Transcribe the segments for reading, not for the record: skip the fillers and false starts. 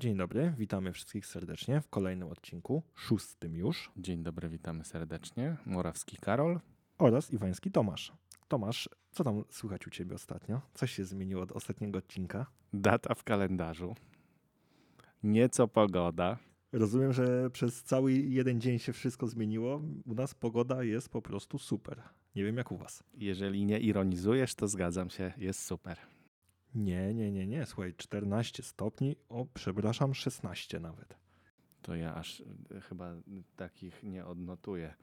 Dzień dobry, witamy wszystkich serdecznie w kolejnym odcinku, 6 już. Dzień dobry, witamy serdecznie. Morawski Karol oraz Iwański Tomasz. Tomasz, co tam słychać u Ciebie ostatnio? Coś się zmieniło od ostatniego odcinka? Data w kalendarzu. Nieco pogoda. Rozumiem, że przez cały jeden dzień się wszystko zmieniło. U nas pogoda jest po prostu super. Nie wiem jak u Was. Jeżeli nie ironizujesz, to zgadzam się, jest super. Nie. Słuchaj, 14 stopni, 16 nawet. To ja aż chyba takich nie odnotuję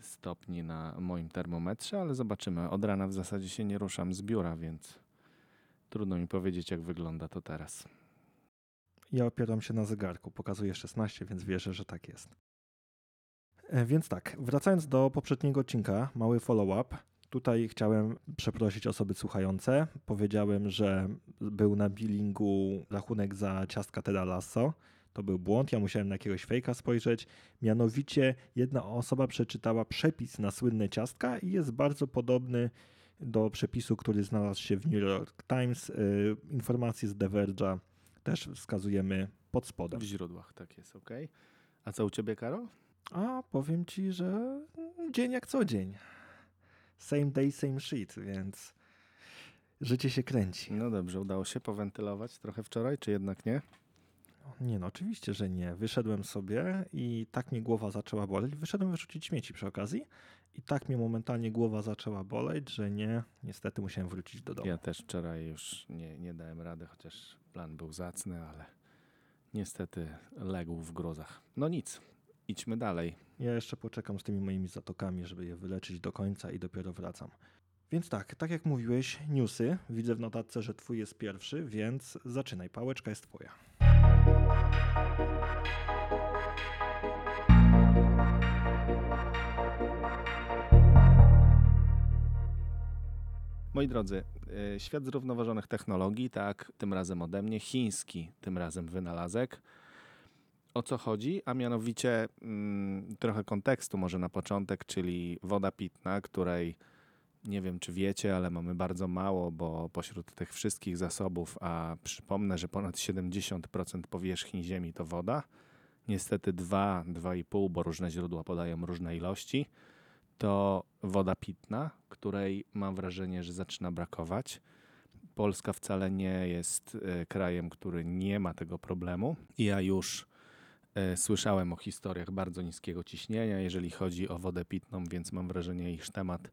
stopni na moim termometrze, ale zobaczymy. Od rana w zasadzie się nie ruszam z biura, więc trudno mi powiedzieć, jak wygląda to teraz. Ja opieram się na zegarku. Pokazuje 16, więc wierzę, że tak jest. Więc tak, wracając do poprzedniego odcinka, mały follow-up. Tutaj chciałem przeprosić osoby słuchające. Powiedziałem, że był na billingu rachunek za ciastka Teda Lasso. To był błąd, ja musiałem na jakiegoś fejka spojrzeć. Mianowicie jedna osoba przeczytała przepis na słynne ciastka i jest bardzo podobny do przepisu, który znalazł się w New York Times. Informacje z The Verge'a też wskazujemy pod spodem. W źródłach, tak jest, okej. A co u Ciebie, Karol? A, powiem Ci, że dzień jak co dzień. Same day, same shit, więc życie się kręci. No dobrze, udało się powentylować trochę wczoraj, czy jednak nie? Nie, no oczywiście, że nie. Wyszedłem sobie i tak mnie głowa zaczęła boleć. Wyszedłem wyrzucić śmieci przy okazji i tak mnie momentalnie głowa zaczęła boleć, że niestety musiałem wrócić do domu. Ja też wczoraj już nie dałem rady, chociaż plan był zacny, ale niestety legł w gruzach. No nic, idźmy dalej. Ja jeszcze poczekam z tymi moimi zatokami, żeby je wyleczyć do końca i dopiero wracam. Więc tak jak mówiłeś, newsy. Widzę w notatce, że twój jest pierwszy, więc zaczynaj. Pałeczka jest twoja. Moi drodzy, świat zrównoważonych technologii, tak, tym razem ode mnie, chiński tym razem wynalazek. O co chodzi? A mianowicie trochę kontekstu może na początek, czyli woda pitna, której nie wiem czy wiecie, ale mamy bardzo mało, bo pośród tych wszystkich zasobów, a przypomnę, że ponad 70% powierzchni Ziemi to woda, niestety 2,5, bo różne źródła podają różne ilości, to woda pitna, której mam wrażenie, że zaczyna brakować. Polska wcale nie jest krajem, który nie ma tego problemu. Ja już słyszałem o historiach bardzo niskiego ciśnienia, jeżeli chodzi o wodę pitną, więc mam wrażenie, iż temat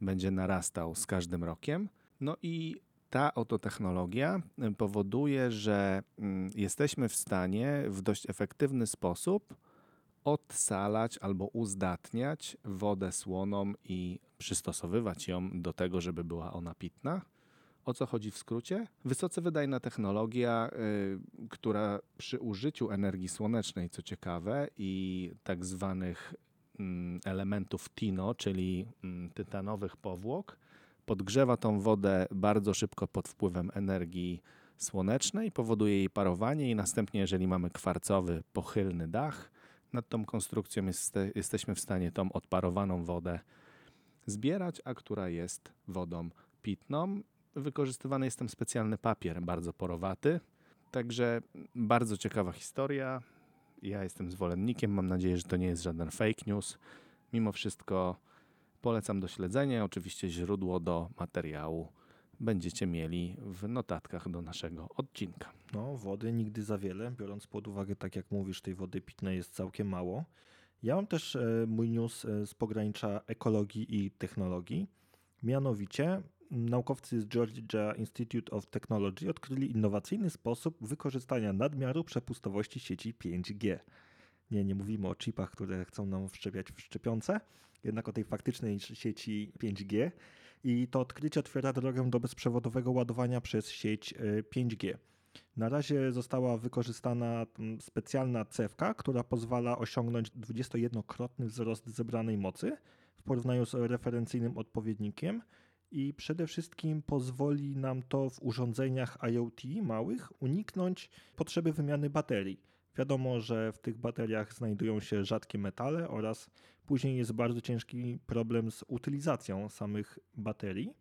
będzie narastał z każdym rokiem. No i ta oto technologia powoduje, że jesteśmy w stanie w dość efektywny sposób odsalać albo uzdatniać wodę słoną i przystosowywać ją do tego, żeby była ona pitna. O co chodzi w skrócie? Wysoce wydajna technologia, która przy użyciu energii słonecznej, co ciekawe, i tak zwanych elementów tino, czyli tytanowych powłok, podgrzewa tą wodę bardzo szybko pod wpływem energii słonecznej, powoduje jej parowanie i następnie, jeżeli mamy kwarcowy, pochylny dach, nad tą konstrukcją jesteśmy w stanie tą odparowaną wodę zbierać, a która jest wodą pitną. Wykorzystywany jest tam specjalny papier, bardzo porowaty. Także bardzo ciekawa historia. Ja jestem zwolennikiem, mam nadzieję, że to nie jest żaden fake news. Mimo wszystko polecam do śledzenia. Oczywiście źródło do materiału będziecie mieli w notatkach do naszego odcinka. No, wody nigdy za wiele, biorąc pod uwagę, tak jak mówisz, tej wody pitnej jest całkiem mało. Ja mam też mój news z pogranicza ekologii i technologii. Mianowicie naukowcy z Georgia Institute of Technology odkryli innowacyjny sposób wykorzystania nadmiaru przepustowości sieci 5G. Nie mówimy o chipach, które chcą nam wszczepiać w szczepionce, jednak o tej faktycznej sieci 5G. I to odkrycie otwiera drogę do bezprzewodowego ładowania przez sieć 5G. Na razie została wykorzystana specjalna cewka, która pozwala osiągnąć 21-krotny wzrost zebranej mocy w porównaniu z referencyjnym odpowiednikiem i przede wszystkim pozwoli nam to w urządzeniach IoT małych uniknąć potrzeby wymiany baterii. Wiadomo, że w tych bateriach znajdują się rzadkie metale oraz później jest bardzo ciężki problem z utylizacją samych baterii.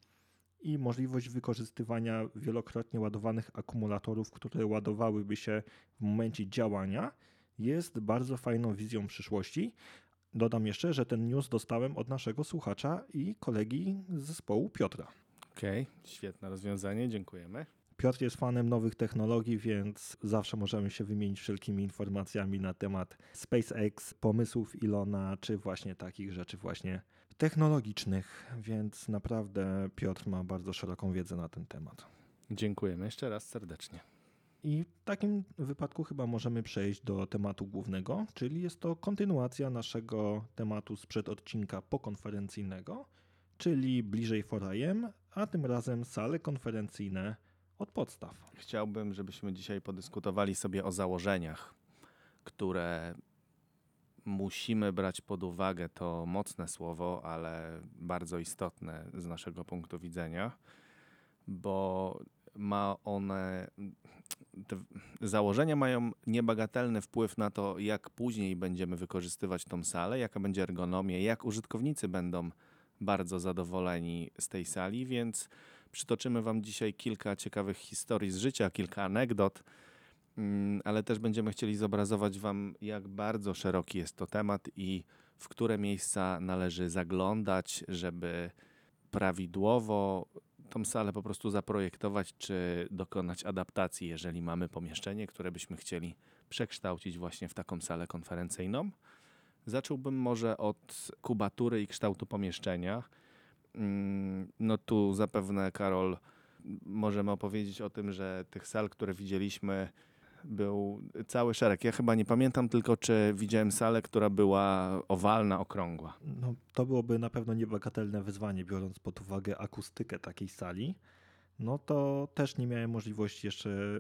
i możliwość wykorzystywania wielokrotnie ładowanych akumulatorów, które ładowałyby się w momencie działania, jest bardzo fajną wizją przyszłości. Dodam jeszcze, że ten news dostałem od naszego słuchacza i kolegi z zespołu Piotra. Okej, świetne rozwiązanie, dziękujemy. Piotr jest fanem nowych technologii, więc zawsze możemy się wymienić wszelkimi informacjami na temat SpaceX, pomysłów Elona, czy właśnie takich rzeczy właśnie technologicznych, więc naprawdę Piotr ma bardzo szeroką wiedzę na ten temat. Dziękujemy jeszcze raz serdecznie. I w takim wypadku chyba możemy przejść do tematu głównego, czyli jest to kontynuacja naszego tematu sprzed odcinka pokonferencyjnego, czyli bliżej forajem, a tym razem sale konferencyjne od podstaw. Chciałbym, żebyśmy dzisiaj podyskutowali sobie o założeniach, które musimy brać pod uwagę. To mocne słowo, ale bardzo istotne z naszego punktu widzenia, bo te założenia mają niebagatelny wpływ na to, jak później będziemy wykorzystywać tą salę, jaka będzie ergonomia, jak użytkownicy będą bardzo zadowoleni z tej sali, więc przytoczymy Wam dzisiaj kilka ciekawych historii z życia, kilka anegdot, ale też będziemy chcieli zobrazować Wam, jak bardzo szeroki jest to temat i w które miejsca należy zaglądać, żeby prawidłowo tą salę po prostu zaprojektować czy dokonać adaptacji, jeżeli mamy pomieszczenie, które byśmy chcieli przekształcić właśnie w taką salę konferencyjną. Zacząłbym może od kubatury i kształtu pomieszczenia. No tu zapewne, Karol, możemy opowiedzieć o tym, że tych sal, które widzieliśmy, był cały szereg. Ja chyba nie pamiętam tylko, czy widziałem salę, która była owalna, okrągła. No, to byłoby na pewno niebagatelne wyzwanie, biorąc pod uwagę akustykę takiej sali. No to też nie miałem możliwości jeszcze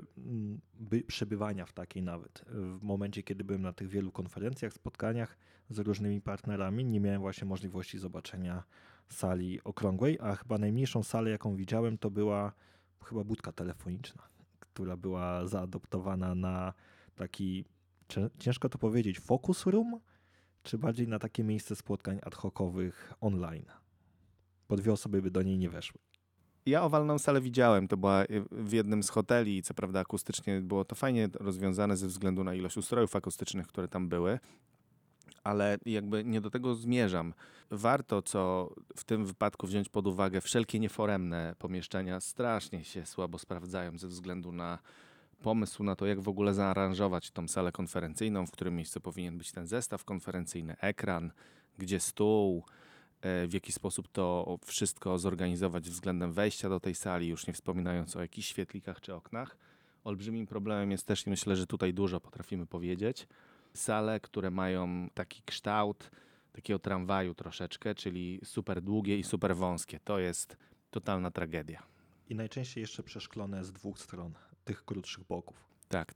przebywania w takiej nawet. W momencie, kiedy byłem na tych wielu konferencjach, spotkaniach z różnymi partnerami, nie miałem właśnie możliwości zobaczenia sali okrągłej, a chyba najmniejszą salę, jaką widziałem, to była chyba budka telefoniczna, która była zaadoptowana na taki, ciężko to powiedzieć, focus room, czy bardziej na takie miejsce spotkań ad hocowych online. Bo dwie osoby by do niej nie weszły. Ja owalną salę widziałem, to była w jednym z hoteli i co prawda akustycznie było to fajnie rozwiązane ze względu na ilość ustrojów akustycznych, które tam były, ale jakby nie do tego zmierzam. Warto, co w tym wypadku, wziąć pod uwagę, wszelkie nieforemne pomieszczenia strasznie się słabo sprawdzają ze względu na pomysł na to, jak w ogóle zaaranżować tą salę konferencyjną, w którym miejscu powinien być ten zestaw konferencyjny, ekran, gdzie stół, w jaki sposób to wszystko zorganizować względem wejścia do tej sali, już nie wspominając o jakichś świetlikach czy oknach. Olbrzymim problemem jest też, i myślę, że tutaj dużo potrafimy powiedzieć, sale, które mają taki kształt takiego tramwaju troszeczkę, czyli super długie i super wąskie. To jest totalna tragedia. I najczęściej jeszcze przeszklone z dwóch stron, tych krótszych boków. Tak,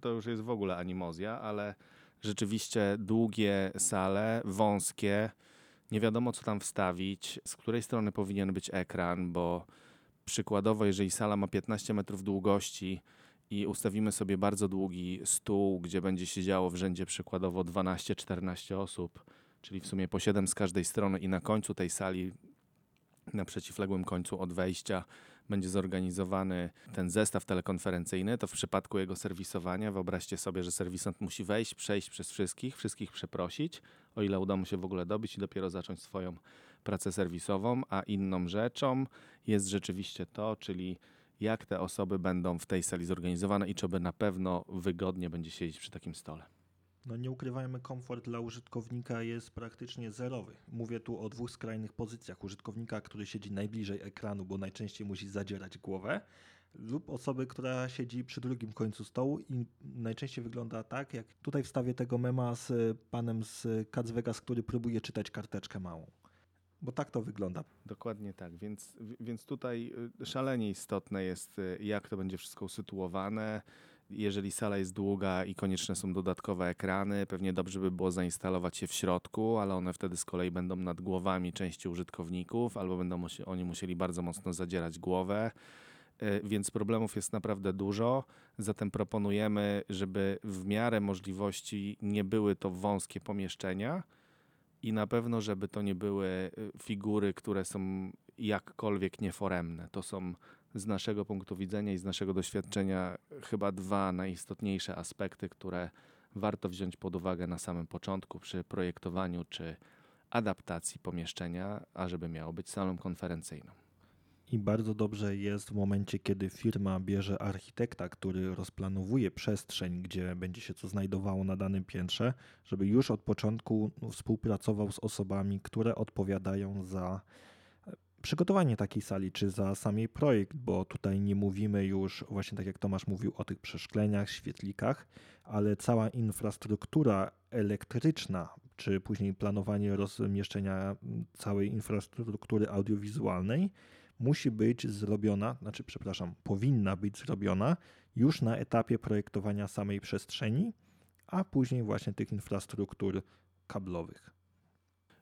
to już jest w ogóle animozja, ale rzeczywiście długie sale, wąskie, nie wiadomo, co tam wstawić, z której strony powinien być ekran, bo przykładowo, jeżeli sala ma 15 metrów długości i ustawimy sobie bardzo długi stół, gdzie będzie siedziało w rzędzie przykładowo 12-14 osób, czyli w sumie po 7 z każdej strony, i na końcu tej sali, na przeciwległym końcu od wejścia, będzie zorganizowany ten zestaw telekonferencyjny, to w przypadku jego serwisowania wyobraźcie sobie, że serwisant musi wejść, przejść przez wszystkich przeprosić, o ile uda mu się w ogóle dobić, i dopiero zacząć swoją pracę serwisową, a inną rzeczą jest rzeczywiście to, czyli jak te osoby będą w tej sali zorganizowane i czy by na pewno wygodnie będzie siedzieć przy takim stole. No nie ukrywajmy, komfort dla użytkownika jest praktycznie zerowy. Mówię tu o dwóch skrajnych pozycjach. Użytkownika, który siedzi najbliżej ekranu, bo najczęściej musi zadzierać głowę, lub osoby, która siedzi przy drugim końcu stołu i najczęściej wygląda tak, jak tutaj wstawię tego mema z panem z Cats Vegas, który próbuje czytać karteczkę małą. Bo tak to wygląda. Dokładnie tak, więc tutaj szalenie istotne jest, jak to będzie wszystko usytuowane. Jeżeli sala jest długa i konieczne są dodatkowe ekrany, pewnie dobrze by było zainstalować je w środku, ale one wtedy z kolei będą nad głowami części użytkowników, albo będą oni musieli bardzo mocno zadzierać głowę, więc problemów jest naprawdę dużo. Zatem proponujemy, żeby w miarę możliwości nie były to wąskie pomieszczenia i na pewno, żeby to nie były figury, które są jakkolwiek nieforemne. To są z naszego punktu widzenia i z naszego doświadczenia chyba dwa najistotniejsze aspekty, które warto wziąć pod uwagę na samym początku przy projektowaniu czy adaptacji pomieszczenia, ażeby miało być salą konferencyjną. I bardzo dobrze jest w momencie, kiedy firma bierze architekta, który rozplanowuje przestrzeń, gdzie będzie się co znajdowało na danym piętrze, żeby już od początku współpracował z osobami, które odpowiadają za przygotowanie takiej sali, czy za sam projekt, bo tutaj nie mówimy już, właśnie tak jak Tomasz mówił, o tych przeszkleniach, świetlikach, ale cała infrastruktura elektryczna, czy później planowanie rozmieszczenia całej infrastruktury audiowizualnej musi być zrobiona, powinna być zrobiona już na etapie projektowania samej przestrzeni, a później właśnie tych infrastruktur kablowych.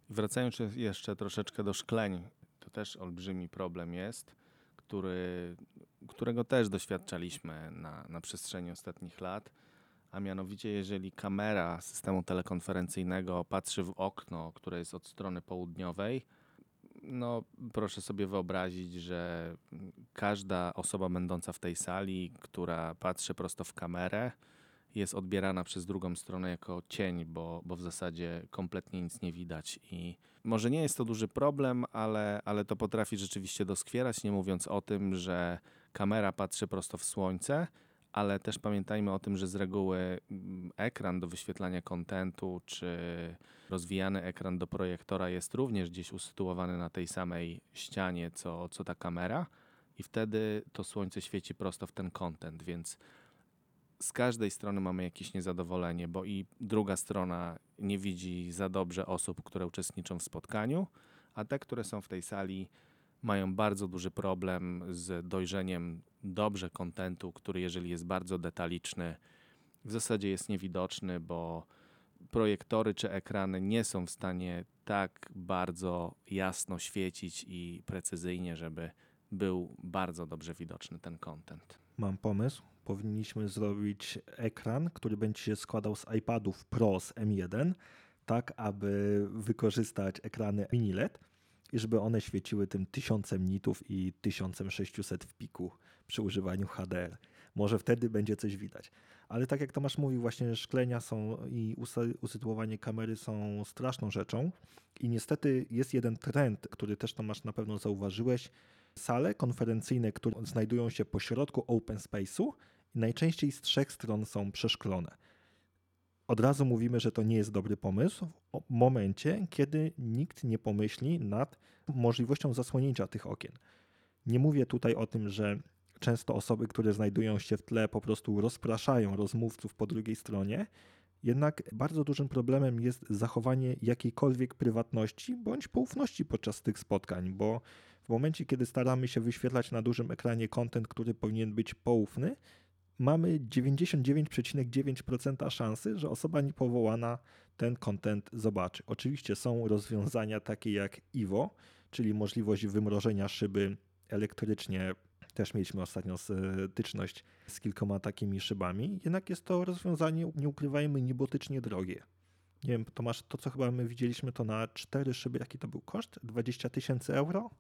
Wracając jeszcze troszeczkę do szkleń, to też olbrzymi problem jest, którego też doświadczaliśmy na przestrzeni ostatnich lat, a mianowicie jeżeli kamera systemu telekonferencyjnego patrzy w okno, które jest od strony południowej, proszę sobie wyobrazić, że każda osoba będąca w tej sali, która patrzy prosto w kamerę, jest odbierana przez drugą stronę jako cień, bo w zasadzie kompletnie nic nie widać. I może nie jest to duży problem, ale to potrafi rzeczywiście doskwierać, nie mówiąc o tym, że kamera patrzy prosto w słońce, ale też pamiętajmy o tym, że z reguły ekran do wyświetlania kontentu czy rozwijany ekran do projektora jest również gdzieś usytuowany na tej samej ścianie, co ta kamera i wtedy to słońce świeci prosto w ten kontent, więc z każdej strony mamy jakieś niezadowolenie, bo i druga strona nie widzi za dobrze osób, które uczestniczą w spotkaniu, a te, które są w tej sali, mają bardzo duży problem z dojrzeniem dobrze kontentu, który jeżeli jest bardzo detaliczny, w zasadzie jest niewidoczny, bo projektory czy ekrany nie są w stanie tak bardzo jasno świecić i precyzyjnie, żeby był bardzo dobrze widoczny ten kontent. Mam pomysł. Powinniśmy zrobić ekran, który będzie się składał z iPadów Pro z M1, tak aby wykorzystać ekrany mini LED i żeby one świeciły tym 1000 nitów i 1600 w piku przy używaniu HDR. Może wtedy będzie coś widać. Ale tak jak Tomasz mówił, właśnie szklenia są i usytuowanie kamery są straszną rzeczą. I niestety jest jeden trend, który też Tomasz na pewno zauważyłeś. Sale konferencyjne, które znajdują się pośrodku open space'u, najczęściej z 3 stron są przeszklone. Od razu mówimy, że to nie jest dobry pomysł w momencie, kiedy nikt nie pomyśli nad możliwością zasłonięcia tych okien. Nie mówię tutaj o tym, że często osoby, które znajdują się w tle, po prostu rozpraszają rozmówców po drugiej stronie, jednak bardzo dużym problemem jest zachowanie jakiejkolwiek prywatności bądź poufności podczas tych spotkań, bo w momencie, kiedy staramy się wyświetlać na dużym ekranie content, który powinien być poufny, mamy 99,9% szansy, że osoba niepowołana ten content zobaczy. Oczywiście są rozwiązania takie jak IVO, czyli możliwość wymrożenia szyby elektrycznie. Też mieliśmy ostatnio styczność z kilkoma takimi szybami, jednak jest to rozwiązanie, nie ukrywajmy, niebotycznie drogie. Nie wiem, Tomasz, to co chyba my widzieliśmy, to na 4 szyby, jaki to był koszt? 20 000 euro?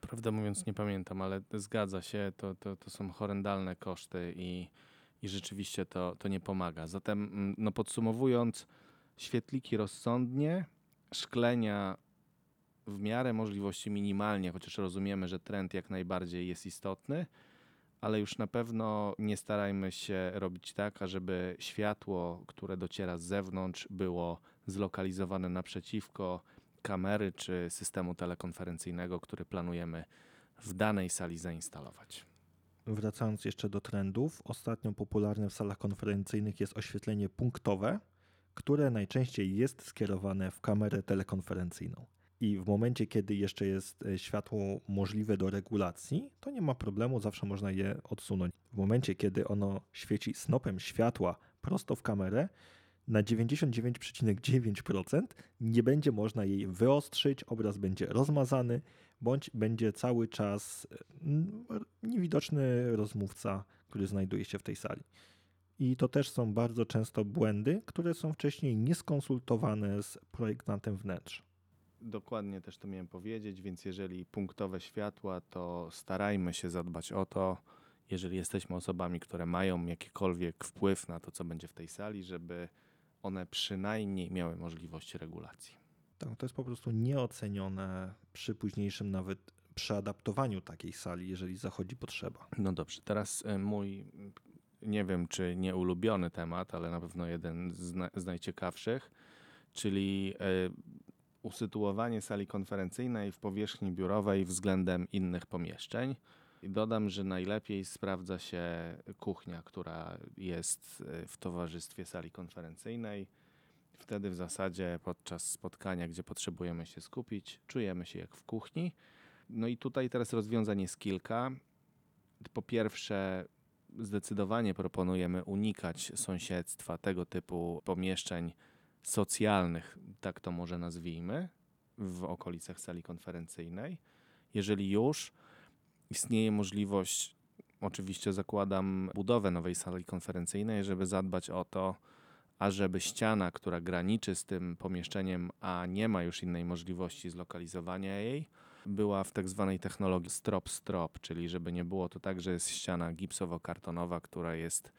Prawdę mówiąc nie pamiętam, ale zgadza się, to są horrendalne koszty i rzeczywiście to nie pomaga. Zatem podsumowując, świetliki rozsądnie, szklenia w miarę możliwości minimalnie, chociaż rozumiemy, że trend jak najbardziej jest istotny, ale już na pewno nie starajmy się robić tak, ażeby światło, które dociera z zewnątrz, było zlokalizowane naprzeciwko kamery czy systemu telekonferencyjnego, który planujemy w danej sali zainstalować. Wracając jeszcze do trendów, ostatnio popularne w salach konferencyjnych jest oświetlenie punktowe, które najczęściej jest skierowane w kamerę telekonferencyjną. I w momencie, kiedy jeszcze jest światło możliwe do regulacji, to nie ma problemu, zawsze można je odsunąć. W momencie, kiedy ono świeci snopem światła prosto w kamerę, na 99,9% nie będzie można jej wyostrzyć, obraz będzie rozmazany, bądź będzie cały czas niewidoczny rozmówca, który znajduje się w tej sali. I to też są bardzo często błędy, które są wcześniej nieskonsultowane z projektantem wnętrz. Dokładnie też to miałem powiedzieć, więc jeżeli punktowe światła, to starajmy się zadbać o to, jeżeli jesteśmy osobami, które mają jakikolwiek wpływ na to, co będzie w tej sali, żeby one przynajmniej miały możliwość regulacji. Tak, to jest po prostu nieocenione przy późniejszym nawet przeadaptowaniu takiej sali, jeżeli zachodzi potrzeba. No dobrze, teraz mój, nie wiem czy nie ulubiony temat, ale na pewno jeden z najciekawszych, czyli usytuowanie sali konferencyjnej w powierzchni biurowej względem innych pomieszczeń. I dodam, że najlepiej sprawdza się kuchnia, która jest w towarzystwie sali konferencyjnej. Wtedy w zasadzie podczas spotkania, gdzie potrzebujemy się skupić, czujemy się jak w kuchni. No i tutaj teraz rozwiązań jest kilka. Po pierwsze, zdecydowanie proponujemy unikać sąsiedztwa tego typu pomieszczeń socjalnych, tak to może nazwijmy, w okolicach sali konferencyjnej. Jeżeli już istnieje możliwość, oczywiście zakładam budowę nowej sali konferencyjnej, żeby zadbać o to, ażeby ściana, która graniczy z tym pomieszczeniem, a nie ma już innej możliwości zlokalizowania jej, była w tak zwanej technologii strop-strop, czyli żeby nie było to tak, że jest ściana gipsowo-kartonowa, która jest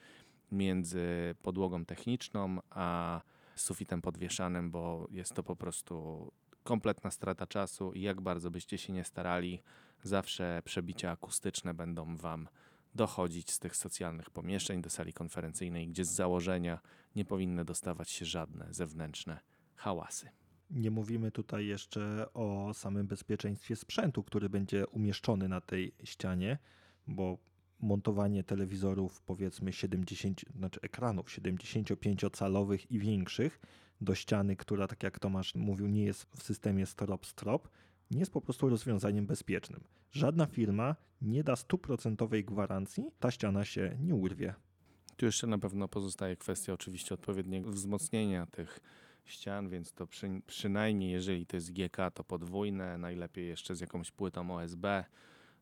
między podłogą techniczną a sufitem podwieszanym, bo jest to po prostu kompletna strata czasu i jak bardzo byście się nie starali, zawsze przebicia akustyczne będą wam dochodzić z tych socjalnych pomieszczeń do sali konferencyjnej, gdzie z założenia nie powinny dostawać się żadne zewnętrzne hałasy. Nie mówimy tutaj jeszcze o samym bezpieczeństwie sprzętu, który będzie umieszczony na tej ścianie, bo montowanie telewizorów powiedzmy ekranów 75-calowych i większych do ściany, która tak jak Tomasz mówił nie jest w systemie strop-strop, nie jest po prostu rozwiązaniem bezpiecznym. Żadna firma nie da 100% gwarancji, ta ściana się nie urwie. Tu jeszcze na pewno pozostaje kwestia oczywiście odpowiedniego wzmocnienia tych ścian, więc to przynajmniej jeżeli to jest GK, to podwójne, najlepiej jeszcze z jakąś płytą OSB,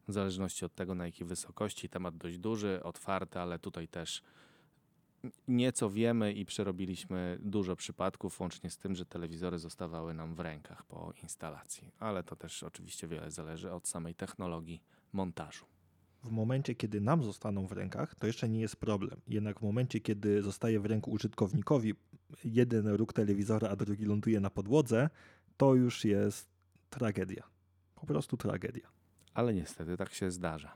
w zależności od tego na jakiej wysokości. Temat dość duży, otwarty, ale tutaj też nieco wiemy i przerobiliśmy dużo przypadków, łącznie z tym, że telewizory zostawały nam w rękach po instalacji. Ale to też oczywiście wiele zależy od samej technologii montażu. W momencie, kiedy nam zostaną w rękach, to jeszcze nie jest problem. Jednak w momencie, kiedy zostaje w ręku użytkownikowi jeden róg telewizora, a drugi ląduje na podłodze, to już jest tragedia. Po prostu tragedia. Ale niestety tak się zdarza.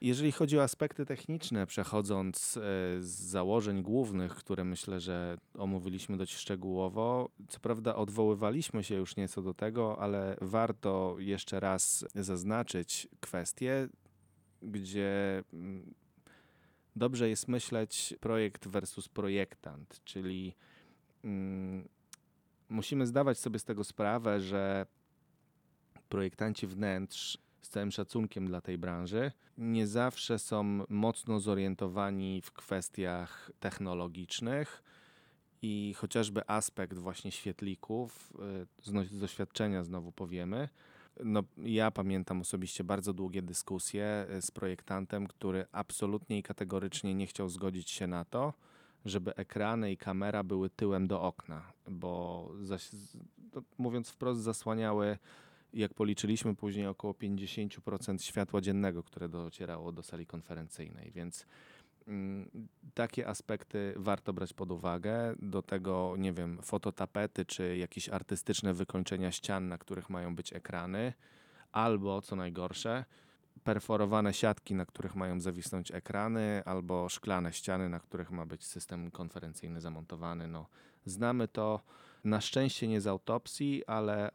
Jeżeli chodzi o aspekty techniczne, przechodząc z założeń głównych, które myślę, że omówiliśmy dość szczegółowo, co prawda odwoływaliśmy się już nieco do tego, ale warto jeszcze raz zaznaczyć kwestię, gdzie dobrze jest myśleć projekt versus projektant, czyli musimy zdawać sobie z tego sprawę, że projektanci wnętrz z całym szacunkiem dla tej branży, nie zawsze są mocno zorientowani w kwestiach technologicznych i chociażby aspekt właśnie świetlików, z doświadczenia znowu powiemy. No, ja pamiętam osobiście bardzo długie dyskusje z projektantem, który absolutnie i kategorycznie nie chciał zgodzić się na to, żeby ekrany i kamera były tyłem do okna, bo mówiąc wprost zasłaniały, jak policzyliśmy później, około 50% światła dziennego, które docierało do sali konferencyjnej, więc takie aspekty warto brać pod uwagę. Do tego, nie wiem, fototapety czy jakieś artystyczne wykończenia ścian, na których mają być ekrany, albo, co najgorsze, perforowane siatki, na których mają zawisnąć ekrany, albo szklane ściany, na których ma być system konferencyjny zamontowany. No, znamy to na szczęście nie z autopsji, ale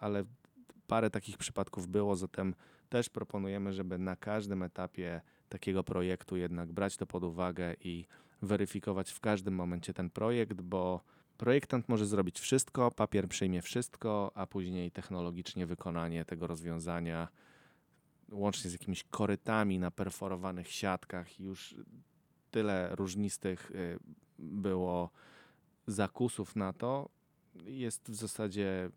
parę takich przypadków było, zatem też proponujemy, żeby na każdym etapie takiego projektu jednak brać to pod uwagę i weryfikować w każdym momencie ten projekt, bo projektant może zrobić wszystko, papier przyjmie wszystko, a później technologicznie wykonanie tego rozwiązania, łącznie z jakimiś korytami na perforowanych siatkach, już tyle różnistych było zakusów na to, jest w zasadzie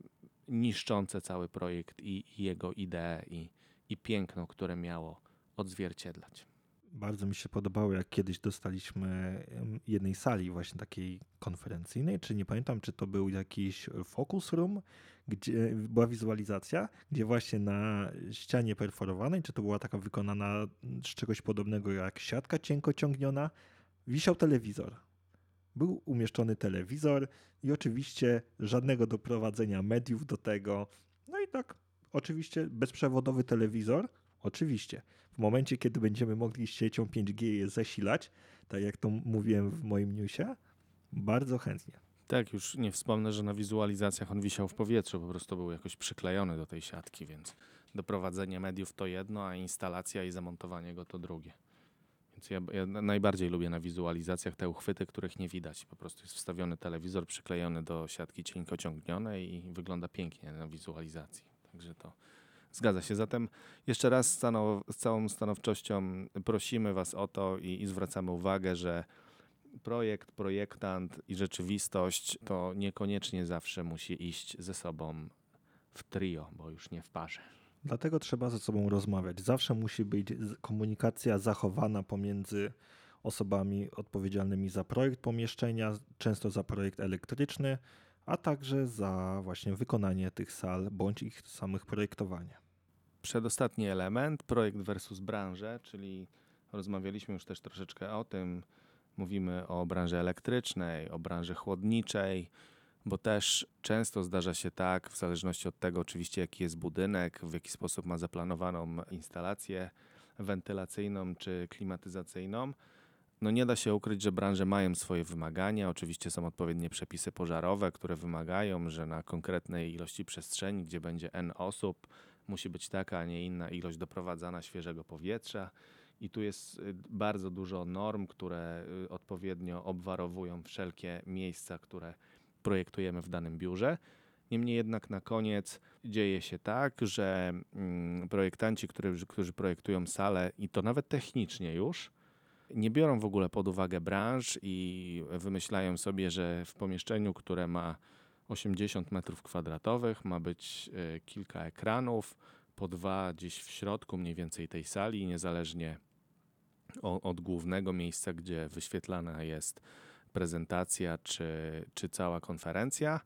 niszczące cały projekt i jego ideę i piękno, które miało odzwierciedlać. Bardzo mi się podobało, jak kiedyś dostaliśmy jednej sali właśnie takiej konferencyjnej, czy nie pamiętam, czy to był jakiś focus room, gdzie była wizualizacja, gdzie właśnie na ścianie perforowanej, czy to była taka wykonana z czegoś podobnego jak siatka cienko ciągniona, wisiał telewizor. Był umieszczony telewizor i oczywiście żadnego doprowadzenia mediów do tego. No i tak, oczywiście bezprzewodowy telewizor. Oczywiście. W momencie, kiedy będziemy mogli siecią 5G je zasilać, tak jak to mówiłem w moim newsie, bardzo chętnie. Tak, już nie wspomnę, że na wizualizacjach on wisiał w powietrzu, po prostu był jakoś przyklejony do tej siatki, więc doprowadzenie mediów to jedno, a instalacja i zamontowanie go to drugie. Więc ja najbardziej lubię na wizualizacjach te uchwyty, których nie widać. Po prostu jest wstawiony telewizor przyklejony do siatki cienko ciągnionej i wygląda pięknie na wizualizacji. Także to... Zgadza się. Zatem jeszcze raz z całą stanowczością prosimy Was o to i zwracamy uwagę, że projekt, projektant i rzeczywistość to niekoniecznie zawsze musi iść ze sobą w trio, bo już nie w parze. Dlatego trzeba ze sobą rozmawiać. Zawsze musi być komunikacja zachowana pomiędzy osobami odpowiedzialnymi za projekt pomieszczenia, często za projekt elektryczny, a także za właśnie wykonanie tych sal bądź ich samych projektowanie. Przedostatni element, projekt versus branżę, czyli rozmawialiśmy już też troszeczkę o tym. Mówimy o branży elektrycznej, o branży chłodniczej, bo też często zdarza się tak, w zależności od tego oczywiście jaki jest budynek, w jaki sposób ma zaplanowaną instalację wentylacyjną czy klimatyzacyjną, no nie da się ukryć, że branże mają swoje wymagania. Oczywiście są odpowiednie przepisy pożarowe, które wymagają, że na konkretnej ilości przestrzeni, gdzie będzie N osób, musi być taka, a nie inna ilość doprowadzana świeżego powietrza. I tu jest bardzo dużo norm, które odpowiednio obwarowują wszelkie miejsca, które projektujemy w danym biurze. Niemniej jednak na koniec dzieje się tak, że projektanci, którzy projektują salę i to nawet technicznie już, nie biorą w ogóle pod uwagę branż i wymyślają sobie, że w pomieszczeniu, które ma 80 metrów kwadratowych, ma być kilka ekranów, po dwa gdzieś w środku mniej więcej tej sali, niezależnie od głównego miejsca, gdzie wyświetlana jest prezentacja czy cała konferencja.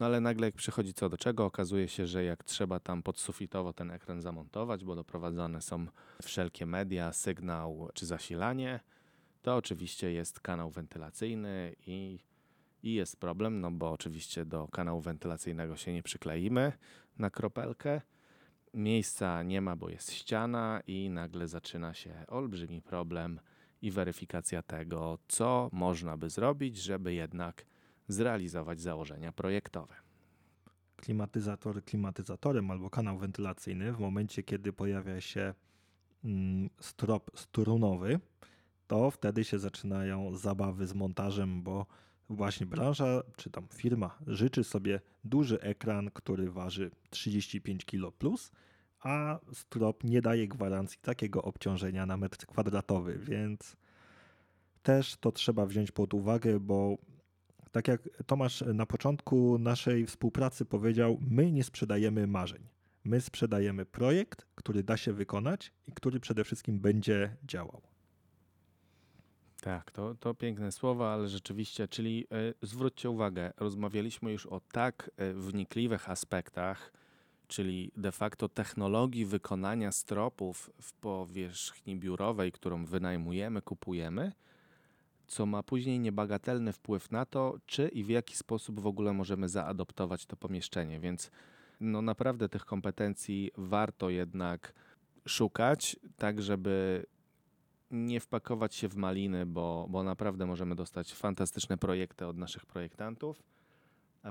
No ale nagle jak przychodzi co do czego, okazuje się, że jak trzeba tam podsufitowo ten ekran zamontować, bo doprowadzane są wszelkie media, sygnał czy zasilanie, to oczywiście jest kanał wentylacyjny i jest problem, no bo oczywiście do kanału wentylacyjnego się nie przykleimy na kropelkę. Miejsca nie ma, bo jest ściana i nagle zaczyna się olbrzymi problem i weryfikacja tego, co można by zrobić, żeby jednak zrealizować założenia projektowe. Klimatyzator klimatyzatorem albo kanał wentylacyjny w momencie, kiedy pojawia się strop strunowy, to wtedy się zaczynają zabawy z montażem, bo właśnie branża czy tam firma życzy sobie duży ekran, który waży 35 kg plus, a strop nie daje gwarancji takiego obciążenia na metr kwadratowy, więc też to trzeba wziąć pod uwagę, bo tak jak Tomasz na początku naszej współpracy powiedział, my nie sprzedajemy marzeń. My sprzedajemy projekt, który da się wykonać i który przede wszystkim będzie działał. Tak, to piękne słowa, ale rzeczywiście, czyli zwróćcie uwagę, rozmawialiśmy już o tak wnikliwych aspektach, czyli de facto technologii wykonania stropów w powierzchni biurowej, którą wynajmujemy, kupujemy, co ma później niebagatelny wpływ na to, czy i w jaki sposób w ogóle możemy zaadoptować to pomieszczenie. Więc no naprawdę tych kompetencji warto jednak szukać, tak żeby nie wpakować się w maliny, bo naprawdę możemy dostać fantastyczne projekty od naszych projektantów, a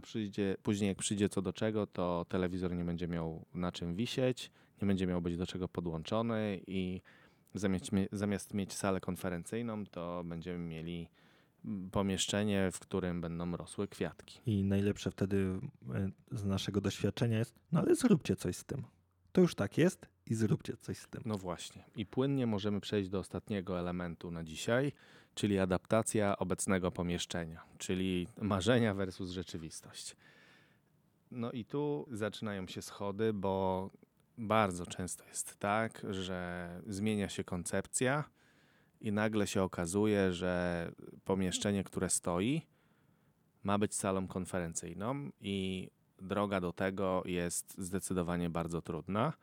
później jak przyjdzie co do czego, to telewizor nie będzie miał na czym wisieć, nie będzie miał być do czego podłączony i zamiast mieć salę konferencyjną, to będziemy mieli pomieszczenie, w którym będą rosły kwiatki. I najlepsze wtedy z naszego doświadczenia jest, no ale zróbcie coś z tym. To już tak jest i zróbcie coś z tym. No właśnie. I płynnie możemy przejść do ostatniego elementu na dzisiaj, czyli adaptacja obecnego pomieszczenia, czyli marzenia versus rzeczywistość. No i tu zaczynają się schody, bo bardzo często jest tak, że zmienia się koncepcja i nagle się okazuje, że pomieszczenie, które stoi, ma być salą konferencyjną i droga do tego jest zdecydowanie bardzo trudna.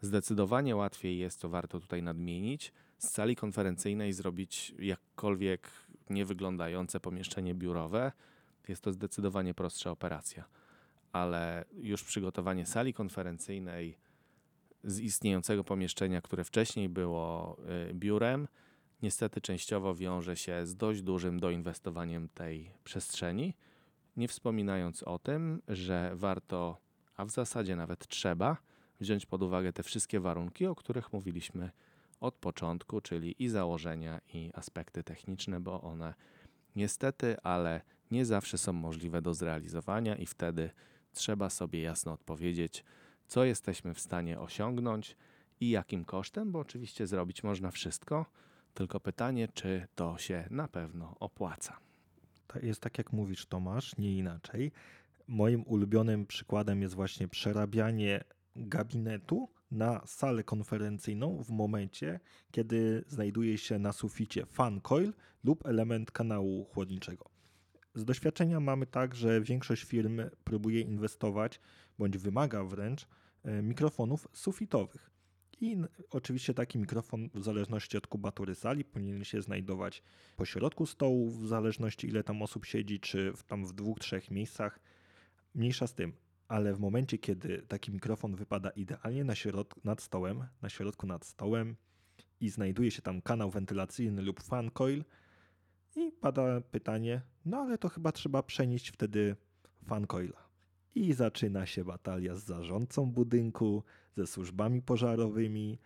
Zdecydowanie łatwiej jest, to warto tutaj nadmienić, z sali konferencyjnej zrobić jakkolwiek niewyglądające pomieszczenie biurowe. Jest to zdecydowanie prostsza operacja, ale już przygotowanie sali konferencyjnej z istniejącego pomieszczenia, które wcześniej było biurem, niestety częściowo wiąże się z dość dużym doinwestowaniem tej przestrzeni, nie wspominając o tym, że warto, a w zasadzie nawet trzeba, wziąć pod uwagę te wszystkie warunki, o których mówiliśmy od początku, czyli i założenia, i aspekty techniczne, bo one niestety, ale nie zawsze są możliwe do zrealizowania i wtedy trzeba sobie jasno odpowiedzieć, co jesteśmy w stanie osiągnąć i jakim kosztem, bo oczywiście zrobić można wszystko, tylko pytanie, czy to się na pewno opłaca. To jest tak, jak mówisz, Tomasz, nie inaczej. Moim ulubionym przykładem jest właśnie przerabianie gabinetu na salę konferencyjną w momencie, kiedy znajduje się na suficie fan coil lub element kanału chłodniczego. Z doświadczenia mamy tak, że większość firm próbuje inwestować, bądź wymaga wręcz, mikrofonów sufitowych. I oczywiście taki mikrofon w zależności od kubatury sali powinien się znajdować po środku stołu, w zależności ile tam osób siedzi, czy tam w 2-3 miejscach. Mniejsza z tym. Ale w momencie, kiedy taki mikrofon wypada idealnie na środku nad stołem i znajduje się tam kanał wentylacyjny lub fan coil i pada pytanie, no ale to chyba trzeba przenieść wtedy fan coila. I zaczyna się batalia z zarządcą budynku, ze służbami pożarowymi,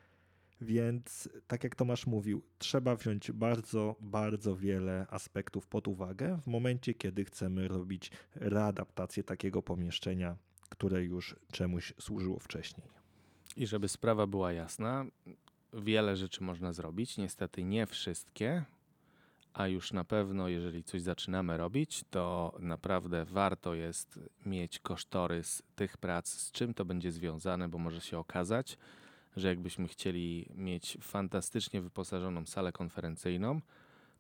więc tak jak Tomasz mówił, trzeba wziąć bardzo, bardzo wiele aspektów pod uwagę w momencie, kiedy chcemy robić readaptację takiego pomieszczenia, które już czemuś służyło wcześniej. I żeby sprawa była jasna, wiele rzeczy można zrobić, niestety nie wszystkie, a już na pewno jeżeli coś zaczynamy robić, to naprawdę warto jest mieć kosztorys tych prac, z czym to będzie związane, bo może się okazać, że jakbyśmy chcieli mieć fantastycznie wyposażoną salę konferencyjną,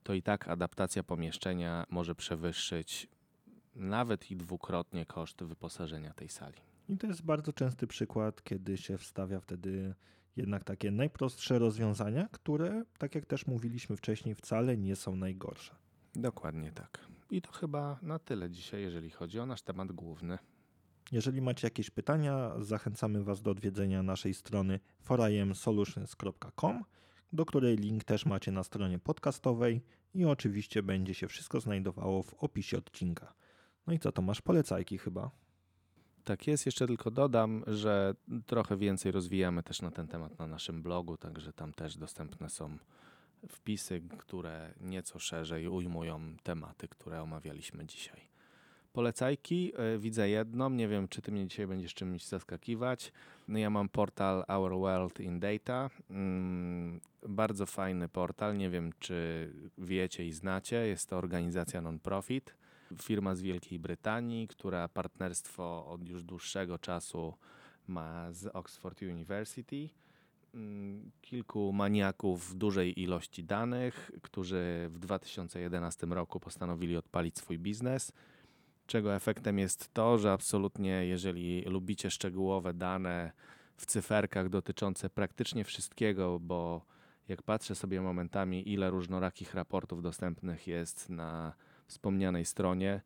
to i tak adaptacja pomieszczenia może przewyższyć nawet i 2-krotnie koszt wyposażenia tej sali. I to jest bardzo częsty przykład, kiedy się wstawia wtedy jednak takie najprostsze rozwiązania, które, tak jak też mówiliśmy wcześniej, wcale nie są najgorsze. Dokładnie tak. I to chyba na tyle dzisiaj, jeżeli chodzi o nasz temat główny. Jeżeli macie jakieś pytania, zachęcamy Was do odwiedzenia naszej strony forimsolutions.com, do której link też macie na stronie podcastowej i oczywiście będzie się wszystko znajdowało w opisie odcinka. No i co, Tomasz, polecajki chyba? Tak jest, jeszcze tylko dodam, że trochę więcej rozwijamy też na ten temat na naszym blogu, także tam też dostępne są wpisy, które nieco szerzej ujmują tematy, które omawialiśmy dzisiaj. Polecajki, widzę jedną, nie wiem, czy ty mnie dzisiaj będziesz czymś zaskakiwać. Ja mam portal Our World in Data, bardzo fajny portal, nie wiem, czy wiecie i znacie, jest to organizacja non-profit, firma z Wielkiej Brytanii, która partnerstwo od już dłuższego czasu ma z Oxford University. Kilku maniaków dużej ilości danych, którzy w 2011 roku postanowili odpalić swój biznes, czego efektem jest to, że absolutnie jeżeli lubicie szczegółowe dane w cyferkach dotyczące praktycznie wszystkiego, bo jak patrzę sobie momentami, ile różnorakich raportów dostępnych jest na wspomnianej stronie,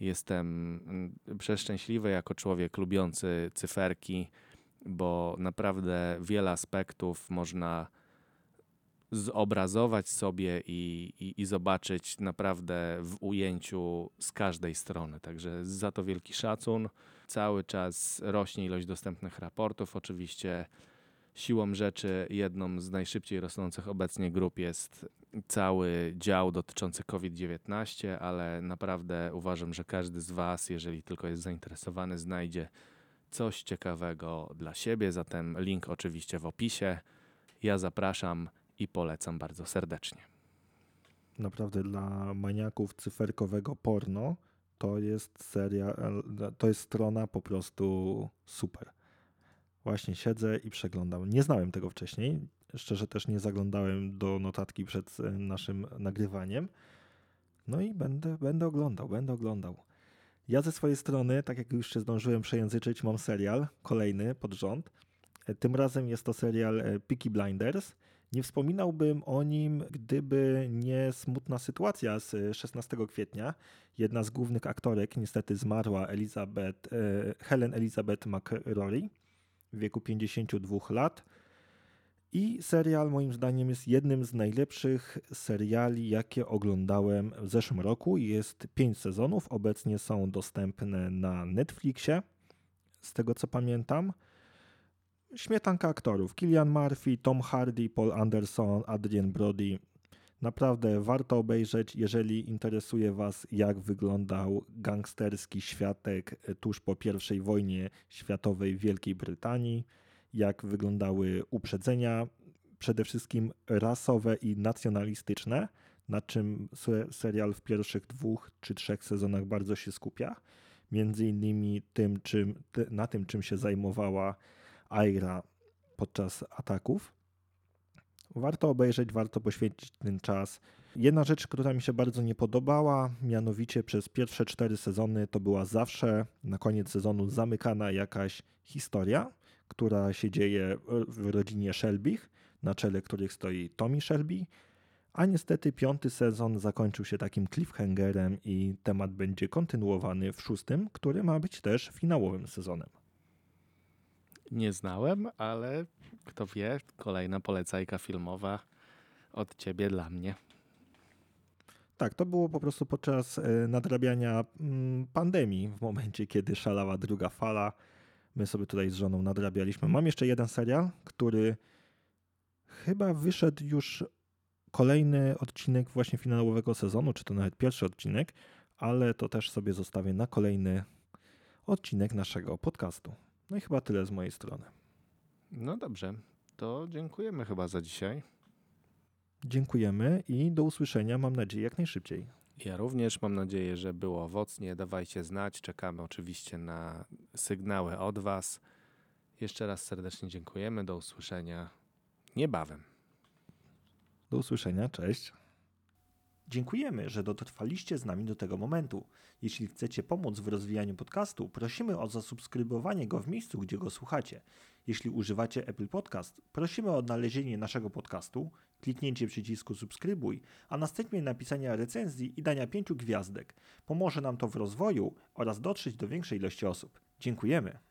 jestem przeszczęśliwy jako człowiek lubiący cyferki, bo naprawdę wiele aspektów można zobrazować sobie i zobaczyć naprawdę w ujęciu z każdej strony. Także za to wielki szacun. Cały czas rośnie ilość dostępnych raportów. Oczywiście siłą rzeczy jedną z najszybciej rosnących obecnie grup jest cały dział dotyczący COVID-19, ale naprawdę uważam, że każdy z Was, jeżeli tylko jest zainteresowany, znajdzie coś ciekawego dla siebie. Zatem link oczywiście w opisie. Ja zapraszam i polecam bardzo serdecznie. Naprawdę dla maniaków cyferkowego porno to jest strona po prostu super. Właśnie siedzę i przeglądam. Nie znałem tego wcześniej. Szczerze też nie zaglądałem do notatki przed naszym nagrywaniem. No i będę oglądał. Ja ze swojej strony, tak jak już się zdążyłem przejęzyczyć, mam serial, kolejny pod rząd. Tym razem jest to serial Peaky Blinders. Nie wspominałbym o nim, gdyby nie smutna sytuacja z 16 kwietnia. Jedna z głównych aktorek niestety zmarła, Helen Elizabeth McRory w wieku 52 lat. I serial moim zdaniem jest jednym z najlepszych seriali, jakie oglądałem w zeszłym roku. Jest 5 sezonów, obecnie są dostępne na Netflixie, z tego co pamiętam. Śmietanka aktorów, Killian Murphy, Tom Hardy, Paul Anderson, Adrian Brody. Naprawdę warto obejrzeć, jeżeli interesuje Was, jak wyglądał gangsterski światek tuż po I wojnie światowej w Wielkiej Brytanii, jak wyglądały uprzedzenia, przede wszystkim rasowe i nacjonalistyczne, na czym serial w pierwszych 2 czy 3 sezonach bardzo się skupia. Między innymi na tym, czym się zajmowała IRA podczas ataków. Warto obejrzeć, warto poświęcić ten czas. Jedna rzecz, która mi się bardzo nie podobała, mianowicie przez pierwsze 4 sezony to była zawsze na koniec sezonu zamykana jakaś historia, która się dzieje w rodzinie Shelbych, na czele których stoi Tommy Shelby, a niestety 5 sezon zakończył się takim cliffhangerem i temat będzie kontynuowany w 6, który ma być też finałowym sezonem. Nie znałem, ale kto wie, kolejna polecajka filmowa od Ciebie dla mnie. Tak, to było po prostu podczas nadrabiania pandemii, w momencie kiedy szalała druga fala. My sobie tutaj z żoną nadrabialiśmy. Mam jeszcze jeden serial, który chyba wyszedł już kolejny odcinek właśnie finałowego sezonu, czy to nawet pierwszy odcinek, ale to też sobie zostawię na kolejny odcinek naszego podcastu. No i chyba tyle z mojej strony. No dobrze, to dziękujemy chyba za dzisiaj. Dziękujemy i do usłyszenia, mam nadzieję, jak najszybciej. Ja również mam nadzieję, że było owocnie. Dawajcie znać, czekamy oczywiście na sygnały od Was. Jeszcze raz serdecznie dziękujemy, do usłyszenia niebawem. Do usłyszenia, cześć. Dziękujemy, że dotrwaliście z nami do tego momentu. Jeśli chcecie pomóc w rozwijaniu podcastu, prosimy o zasubskrybowanie go w miejscu, gdzie go słuchacie. Jeśli używacie Apple Podcast, prosimy o odnalezienie naszego podcastu, kliknięcie przycisku subskrybuj, a następnie napisanie recenzji i dania 5 gwiazdek. Pomoże nam to w rozwoju oraz dotrzeć do większej ilości osób. Dziękujemy!